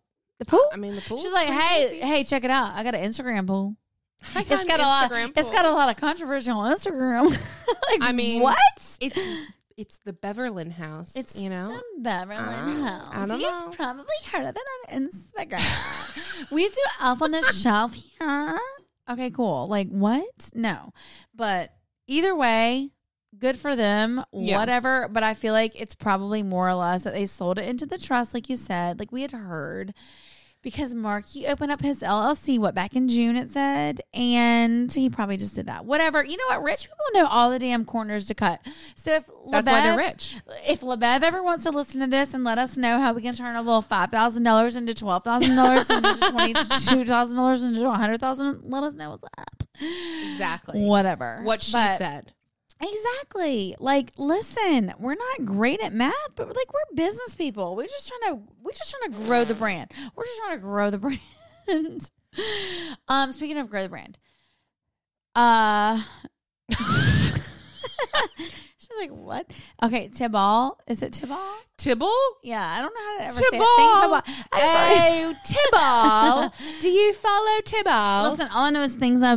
I mean, the pool. She's like, hey, check it out. I got an Instagram pool. It's got a lot of controversy on Instagram. Like, I mean, what? It's the Beverlin house. It's the Beverlin house. I don't know. You've probably heard of it on Instagram. We do Elf on the Shelf here. Okay, cool. Like what? No, but either way. Good for them, whatever. But I feel like it's probably more or less that they sold it into the trust, like you said, like we had heard. Because Marky opened up his LLC, back in June it said, and he probably just did that. Whatever. You know what? Rich people know all the damn corners to cut. So if that's why they're rich. If LaBev ever wants to listen to this and let us know how we can turn a little $5,000 into $12,000 into $22,000 into $100,000, let us know what's up. Exactly. Whatever. What she said. Exactly. Like, listen, we're not great at math, but like we're business people. We're just trying to grow the brand. We're just trying to grow the brand. Speaking of grow the brand, she's like, what? Okay, Tibble. Is it Tibble? Tibble? Yeah, I don't know how to ever Tibble. Say it. Things Tibble. Do you follow Tibble? Listen, all I know is things I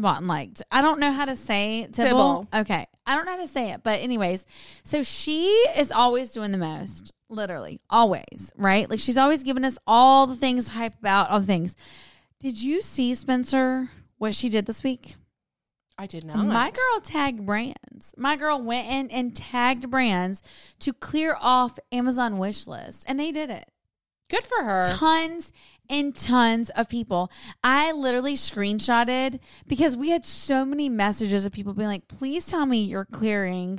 bought and liked. I don't know how to say Tibble. Okay. I don't know how to say it. But anyways, so she is always doing the most. Literally. Always. Right? Like she's always giving us all the things to hype about, all the things. Did you see, Spencer, what she did this week? I did not. My girl tagged brands. My girl went in and tagged brands to clear off Amazon wish list. And they did it. Good for her. Tons and tons of people. I literally screenshotted because we had so many messages of people being like, please tell me you're covering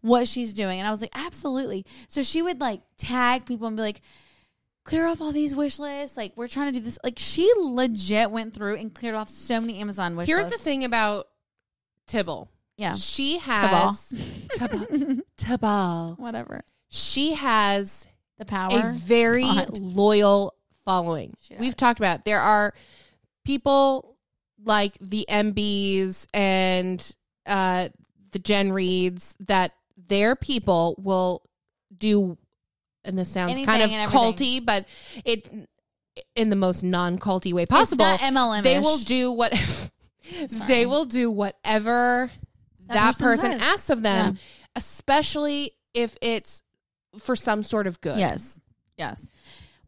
what she's doing. And I was like, absolutely. So she would like tag people and be like, clear off all these wish lists. Like we're trying to do this. Like she legit went through and cleared off so many Amazon wish lists. Here's the thing about Tibble. Yeah. She has... Tibble. Whatever. She has... The power. A very loyal following. We've talked about it. There are people like the MBs and the Jen Reeds that their people will do, and this sounds anything kind of culty, but it in the most non-culty way possible. It's not MLM-ish. They will do what they will do whatever that person asks of them, especially if it's for some sort of good. Yes. Yes.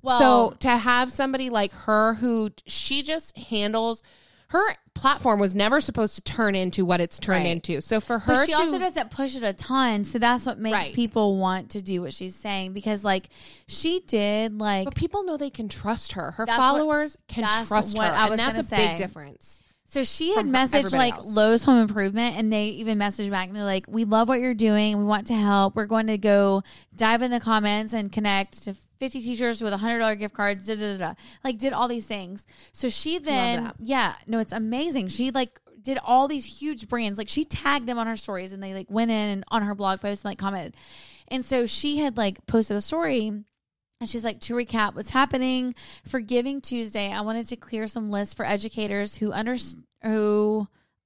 Well, so to have somebody like her who she just handles, her platform was never supposed to turn into what it's turned into. So for her, but she also doesn't push it a ton. So that's what makes people want to do what she's saying, because like she did, like, but people know they can trust her. Her followers can trust her. And that's a big difference. So she had messaged like Lowe's Home Improvement, and they even messaged back and they're like, we love what you're doing. We want to help. We're going to go dive in the comments and connect to 50 teachers with $100 gift cards. Da, da, da, da. Like did all these things. So she then, it's amazing. She like did all these huge brands. Like she tagged them on her stories, and they like went in and on her blog post and like commented. And so she had like posted a story. And she's like, to recap what's happening for Giving Tuesday, I wanted to clear some lists for educators who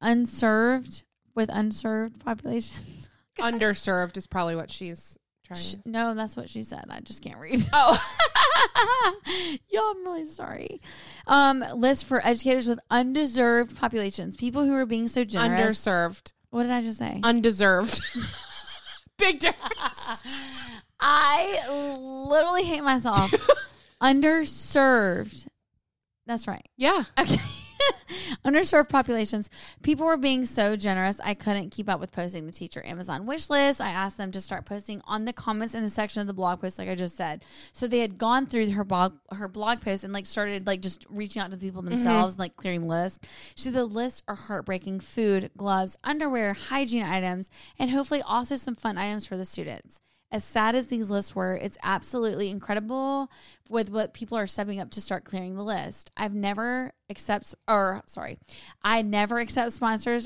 unserved with unserved populations. Underserved is probably what she's trying to say. No, that's what she said. I just can't read. Oh. Y'all, I'm really sorry. List for educators with undeserved populations. People who are being so generous. Underserved. What did I just say? Undeserved. Big difference. I literally hate myself. Underserved. That's right. Yeah. Okay. Underserved populations. People were being so generous, I couldn't keep up with posting the teacher Amazon wish list. I asked them to start posting on the comments in the section of the blog post, like I just said. So they had gone through her blog post and like started like just reaching out to the people themselves, like clearing lists. So the lists are heartbreaking: food, gloves, underwear, hygiene items, and hopefully also some fun items for the students. As sad as these lists were, it's absolutely incredible with what people are stepping up to start clearing the list. I never accept sponsors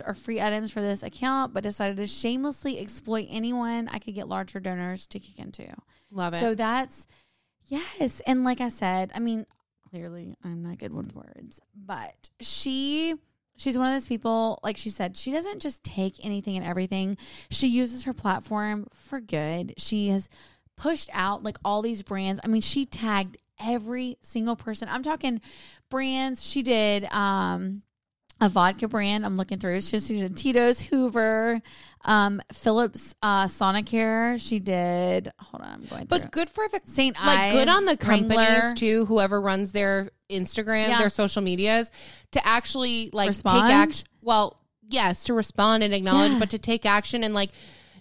or free items for this account, but decided to shamelessly exploit anyone I could get larger donors to kick into. Love it. So that's, yes. And like I said, I mean, clearly I'm not good with words, but she's one of those people, like she said, she doesn't just take anything and everything. She uses her platform for good. She has pushed out like all these brands. I mean, she tagged every single person. I'm talking brands. She did a vodka brand. I'm looking through. She did Tito's, Hoover, Phillips, Sonicare. She did. Hold on, I'm going through. But good for the St. Ives. Like good on the companies Wrangler. Too. Whoever runs their Instagram, their social medias, to actually like respond? Take action. Well, yes, to respond and acknowledge, but to take action and like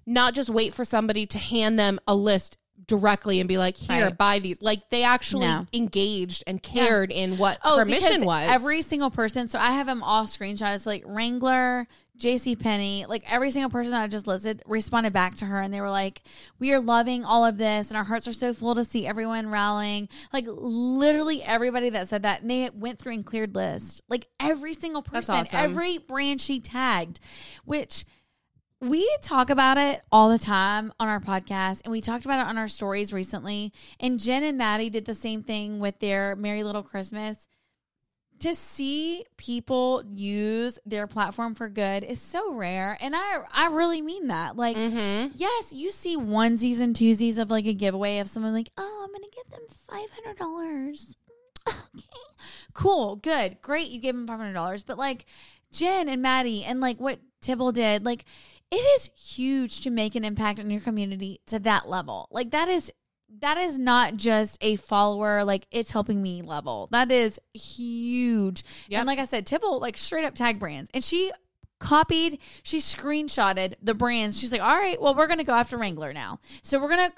not just wait for somebody to hand them a list directly and be like, here, buy these. Like they actually engaged and cared in what permission was. Every single person. So I have them all screenshotted. So like Wrangler, JCPenney, like every single person that I just listed responded back to her, and they were like, we are loving all of this and our hearts are so full to see everyone rallying. Like literally everybody that said that, and they went through and cleared lists. Like every single person, every brand she tagged, which we talk about it all the time on our podcast, and we talked about it on our stories recently. And Jen and Maddie did the same thing with their Merry Little Christmas. To see people use their platform for good is so rare. And I really mean that. Like, yes, you see onesies and twosies of like a giveaway of someone like, oh, I'm going to give them $500. Okay, cool, good, great. You gave them $500. But like Jen and Maddie and like what Tibble did, like it is huge to make an impact on your community to that level. Like that is not just a follower, like it's helping me level. That is huge. Yep. And like I said, Tibble like straight up tag brands. And she screenshotted the brands. She's like, all right, well, we're going to go after Wrangler now. So we're going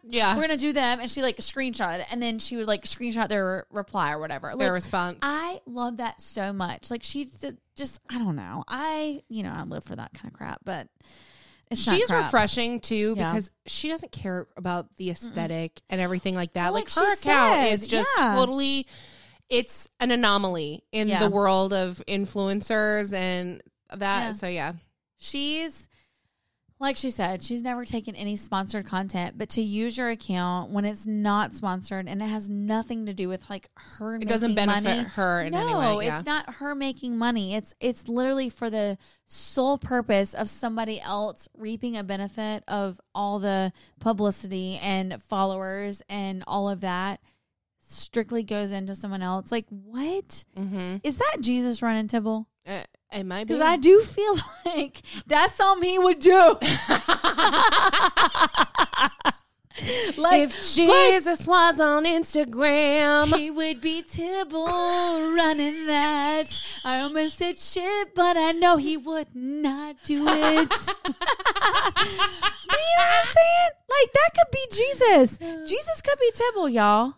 to do them. And she like screenshotted it. And then she would like screenshot their reply or whatever. Their response. I love that so much. Like she just, I don't know. I live for that kind of crap, but she's refreshing too, because she doesn't care about the aesthetic and everything like that. Well, like her account is just totally, it's an anomaly in the world of influencers and that. So she's Like she said, she's never taken any sponsored content, but to use your account when it's not sponsored and it has nothing to do with like her making money. It doesn't benefit her in any way. No, it's not her making money. It's literally for the sole purpose of somebody else reaping a benefit of all the publicity and followers and all of that strictly goes into someone else. Like, what? Mm-hmm. Is that Jesus running Tibble? It might be. Because I do feel like that's something he would do. Like, if Jesus was on Instagram, he would be Tibble running that. I almost said shit, but I know he would not do it. You know what I'm saying? Like, that could be Jesus. Jesus could be Tibble, y'all.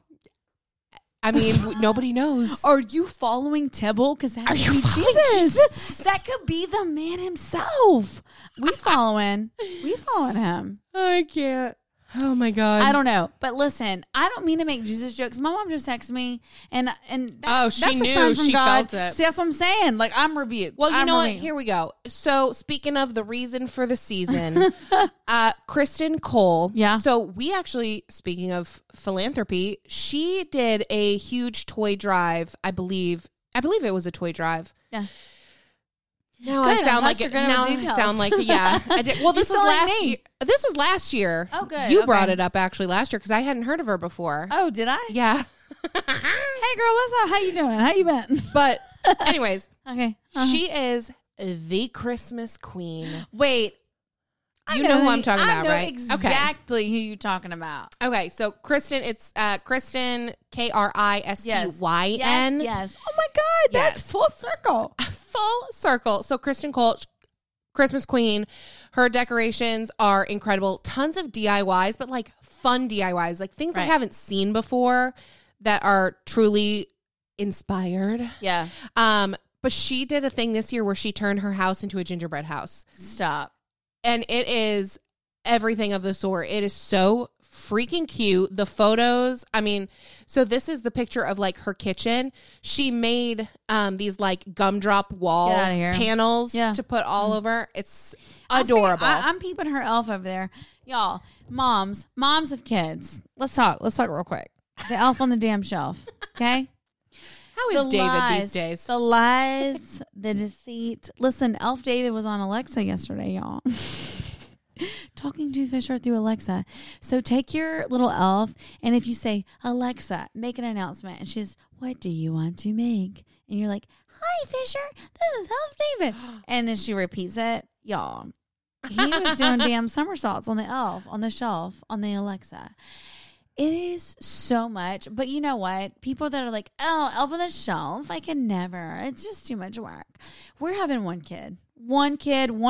I mean, nobody knows. Are you following Tibble? Because that could be Jesus. That could be the man himself. We following him. I can't. Oh, my God. I don't know. But listen, I don't mean to make Jesus jokes. My mom just texted me, and she knew. She felt it. See, that's what I'm saying. Like, I'm rebuked. Well, you know what? Here we go. So, speaking of the reason for the season, Kristen Cole. Yeah. So, we actually, speaking of philanthropy, she did a huge toy drive, I believe it was a toy drive. Yeah. No, I sound like it. Now I sound like, yeah. I did. Well, this was last year. This was last year. Oh, good. You brought it up actually last year because I hadn't heard of her before. Oh, did I? Yeah. Hey, girl, what's up? How you doing? How you been? But anyways. Okay. Uh-huh. She is the Christmas queen. Wait. You know who I'm talking about, right? Exactly who you're talking about. Okay, so Kristen, it's Kristen, Kristyn. Yes. Oh, my God. Yes. That's full circle. Full circle. So Kristen Cole, Christmas queen, her decorations are incredible. Tons of DIYs, but like fun DIYs, like things I haven't seen before that are truly inspired. Yeah. But she did a thing this year where she turned her house into a gingerbread house. Stop. And it is everything of the sort. It is so freaking cute. The photos, I mean, so this is the picture of like her kitchen. She made these like gumdrop wall panels to put all over. It's adorable. I'm peeping her elf over there. Y'all, moms of kids. Let's talk real quick. The elf on the damn shelf. Okay. How is David these days? The lies, the deceit. Listen, Elf David was on Alexa yesterday, y'all. Talking to Fisher through Alexa. So take your little elf, and if you say, Alexa, make an announcement. And she's, what do you want to make? And you're like, hi, Fisher, this is Elf David. And then she repeats it. Y'all, he was doing damn somersaults on the elf, on the shelf, on the Alexa. It is so much, but you know what? People that are like, oh, elf on the shelf, I can never. It's just too much work. We're having one kid, one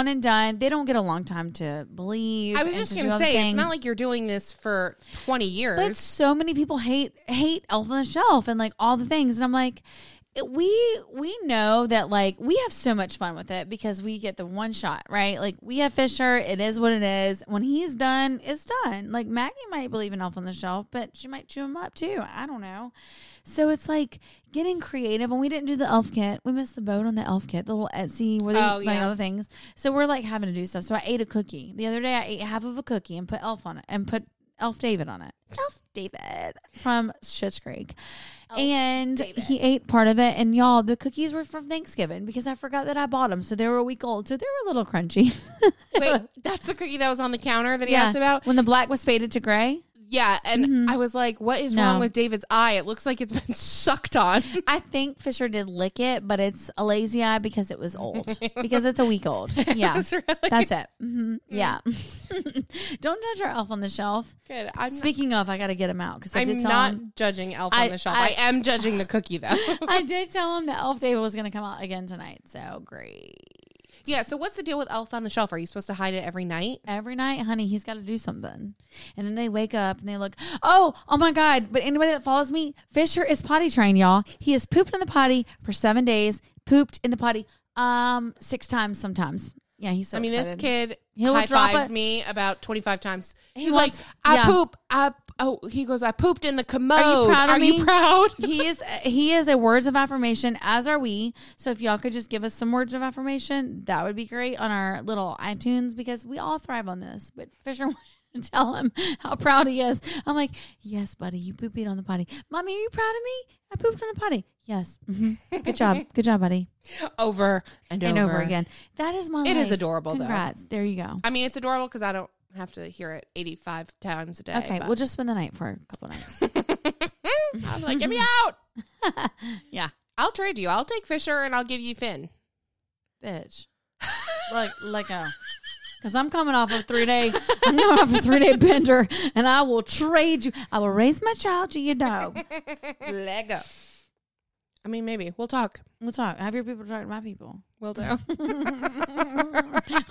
and done. They don't get a long time to believe. I was just going to say, it's not like you're doing this for 20 years. But so many people hate elf on the shelf and like all the things. And I'm like, we know that like we have so much fun with it because we get the one shot, right? Like we have Fisher. It is what it is. When he's done, it's done. Like Maggie might believe in Elf on the Shelf, but she might chew him up too. I don't know. So it's like getting creative. When we didn't do the elf kit, we missed the boat on the elf kit, the little Etsy where they buy other things. So we're like having to do stuff. So I ate a cookie. The other day I ate half of a cookie and put elf on it and put Elf David on it. Elf David from Schitt's Creek. He ate part of it. And y'all, the cookies were from Thanksgiving because I forgot that I bought them. So they were a week old. So they were a little crunchy. Wait, that's the cookie that was on the counter that he asked about? When the black was faded to gray? Yeah. And I was like, what is wrong with David's eye? It looks like it's been sucked on. I think Fisher did lick it, but it's a lazy eye because it was old. Because it's a week old. Yeah. That's it. Mm-hmm. Yeah. Don't judge our elf on the shelf. Good. Speaking of, I got to get him out. Because I'm not judging elf on the shelf. I am judging the cookie, though. I did tell him that Elf David was going to come out again tonight. So great. Yeah, so what's the deal with Elf on the Shelf? Are you supposed to hide it every night? Every night, honey, he's got to do something. And then they wake up and they look, oh my God. But anybody that follows me, Fisher is potty trained, y'all. He has pooped in the potty for 7 days, pooped in the potty 6 times sometimes. Yeah, he's so excited. This kid high-fived me about 25 times. He was like, I poop, I Oh, he goes, I pooped in the commode. Are you proud of me? Are you proud? He is a words of affirmation, as are we. So if y'all could just give us some words of affirmation, that would be great on our little iTunes, because we all thrive on this. But Fisher wants you to tell him how proud he is. I'm like, yes, buddy, you pooped on the potty. Mommy, are you proud of me? I pooped on the potty. Yes. Mm-hmm. Good job. Good job, buddy. Over and over again. That is my life. It is adorable, Congrats. Though. There you go. I mean, it's adorable because I don't have to hear it 85 times a day. Okay, but we'll just spend the night for a couple nights. I was like, get me out. Yeah. I'll trade you. I'll take Fisher and I'll give you Finn. Bitch. Because I'm coming off a 3-day, bender, and I will trade you. I will raise my child to your dog. Let go. I mean, maybe. We'll talk. We'll talk. Have your people talk to my people. Will do.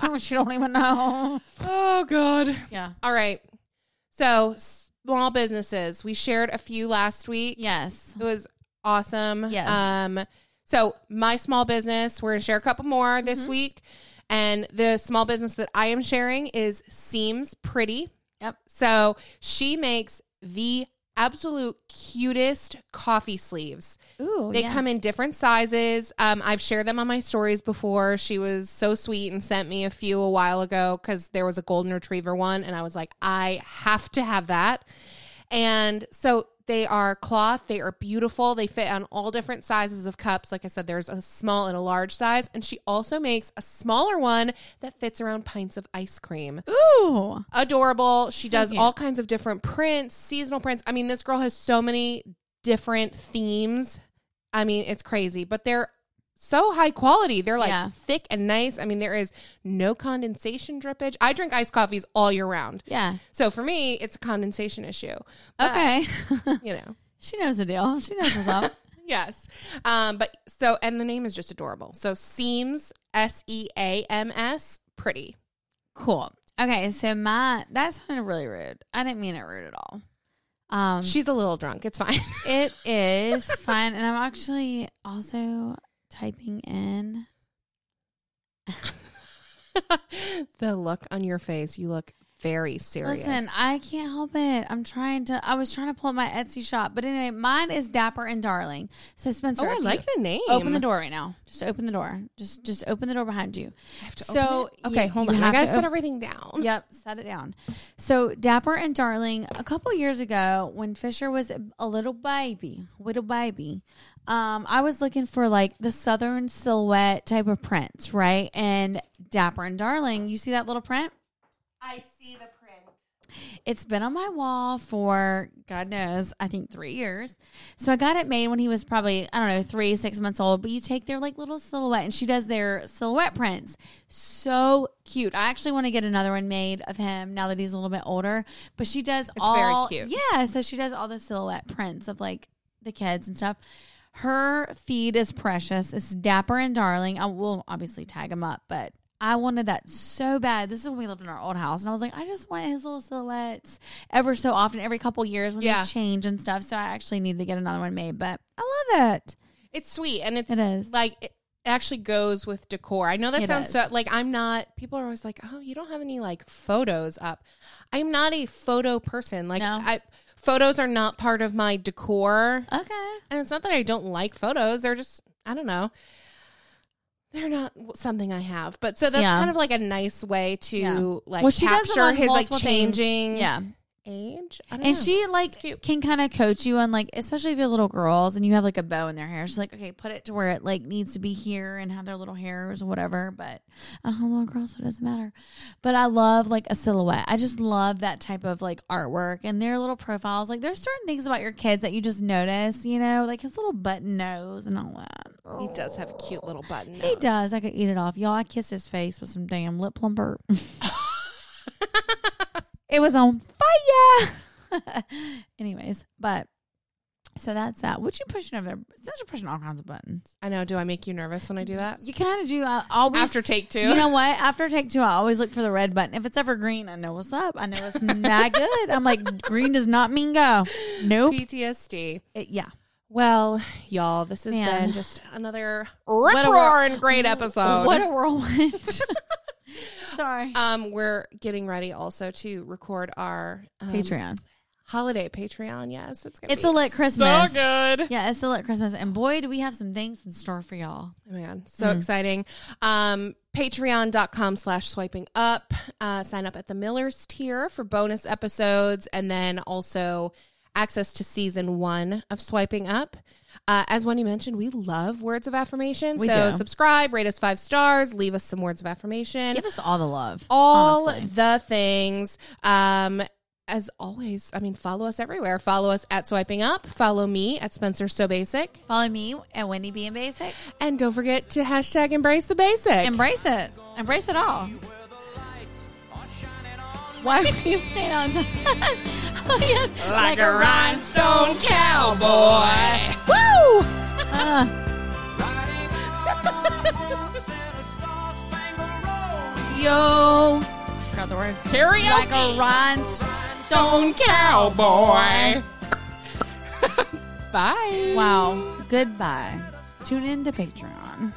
Oh, she don't even know. Oh, God. Yeah. All right. So, small businesses. We shared a few last week. Yes. It was awesome. Yes. So, my small business, we're going to share a couple more this week. And the small business that I am sharing is Seems Pretty. Yep. So, she makes the absolute cutest coffee sleeves. Ooh, they come in different sizes. I've shared them on my stories before. She was so sweet and sent me a few a while ago because there was a golden retriever one, and I was like, I have to have that. And so they are cloth. They are beautiful. They fit on all different sizes of cups. Like I said, there's a small and a large size. And she also makes a smaller one that fits around pints of ice cream. Ooh. Adorable. She does all kinds of different prints, seasonal prints. I mean, this girl has so many different themes. I mean, it's crazy. But they're so high quality. They're like thick and nice. I mean, there is no condensation drippage. I drink iced coffees all year round. Yeah. So for me, it's a condensation issue. But, okay. You know. She knows the deal. She knows what's up. Yes. And the name is just adorable. So Seams, S-E-A-M-S, Pretty. Cool. Okay. So that sounded really rude. I didn't mean it rude at all. She's a little drunk. It's fine. It is fine. And I'm actually also typing in the look on your face. You look very serious. Listen, I can't help it. I was trying to pull up my Etsy shop, but anyway, mine is Dapper and Darling. So Spencer, I like the name. Open the door right now. Just open the door. Just open the door behind you. I have to open it? Okay, hold on. I gotta set everything down. Yep, set it down. So Dapper and Darling. A couple years ago, when Fisher was a little baby, I was looking for like the Southern silhouette type of prints, right? And Dapper and Darling, you see that little print? I see the print. It's been on my wall for, God knows, I think 3 years. So I got it made when he was probably, I don't know, 3-6 months old. But you take their like little silhouette, and she does their silhouette prints. So cute. I actually want to get another one made of him now that he's a little bit older. But she does very cute. Yeah, so she does all the silhouette prints of like the kids and stuff. Her feed is precious. It's Dapper and Darling. I will obviously tag him up, but I wanted that so bad. This is when we lived in our old house. And I was like, I just want his little silhouettes ever so often, every couple years when they change and stuff. So I actually need to get another one made. But I love it. It's sweet. And it is. Like, it actually goes with decor. I know that sounds so, like, I'm not, people are always like, oh, you don't have any, like, photos up. I'm not a photo person. Like, no. Photos are not part of my decor. Okay. And it's not that I don't like photos. They're just, I don't know. They're not something I have, but so that's kind of like a nice way to like capture his like changing age. I don't know. She like can kind of coach you on like, especially if you're little girls and you have like a bow in their hair. She's like, okay, put it to where it like needs to be here and have their little hairs or whatever. But I don't have little girls, so it doesn't matter. But I love like a silhouette. I just love that type of like artwork and their little profiles. Like there's certain things about your kids that you just notice, you know, like his little button nose and all that. He does have a cute little button nose. He does. I could eat it off. Y'all, I kissed his face with some damn lip plumper. It was on fire. Anyways, but so that's that. What you pushing over there? You're pushing all kinds of buttons. I know. Do I make you nervous when I do that? You kind of do. I always, after take two. You know what? After take two, I always look for the red button. If it's ever green, I know what's up. I know it's not good. I'm like, green does not mean go. Nope. PTSD. Well, y'all, this has been just another rip-roaring great episode. What a whirlwind. Sorry. We're getting ready also to record our Patreon holiday Patreon. Yes, it's a lit Christmas. So good. Yeah, it's a lit Christmas. And boy, do we have some things in store for y'all. Oh my God. So exciting. Patreon.com/swiping up. Sign up at the Millers tier for bonus episodes and then also access to season 1 of Swiping Up. As Wendy mentioned, we love words of affirmation. We do. Subscribe, rate us 5 stars, leave us some words of affirmation. Give us all the love. All the things. As always, I mean, follow us everywhere. Follow us at Swiping Up. Follow me at Spencer So Basic. Follow me at Wendy B and Basic. And don't forget to hashtag embrace the basic. Embrace it. Embrace it all. Why were you playing on John? Oh, yes. Like a rhinestone cowboy. Woo! Yo. Forgot the words. Karaoke. Like a rhinestone cowboy. Bye. Wow. Goodbye. Tune in to Patreon.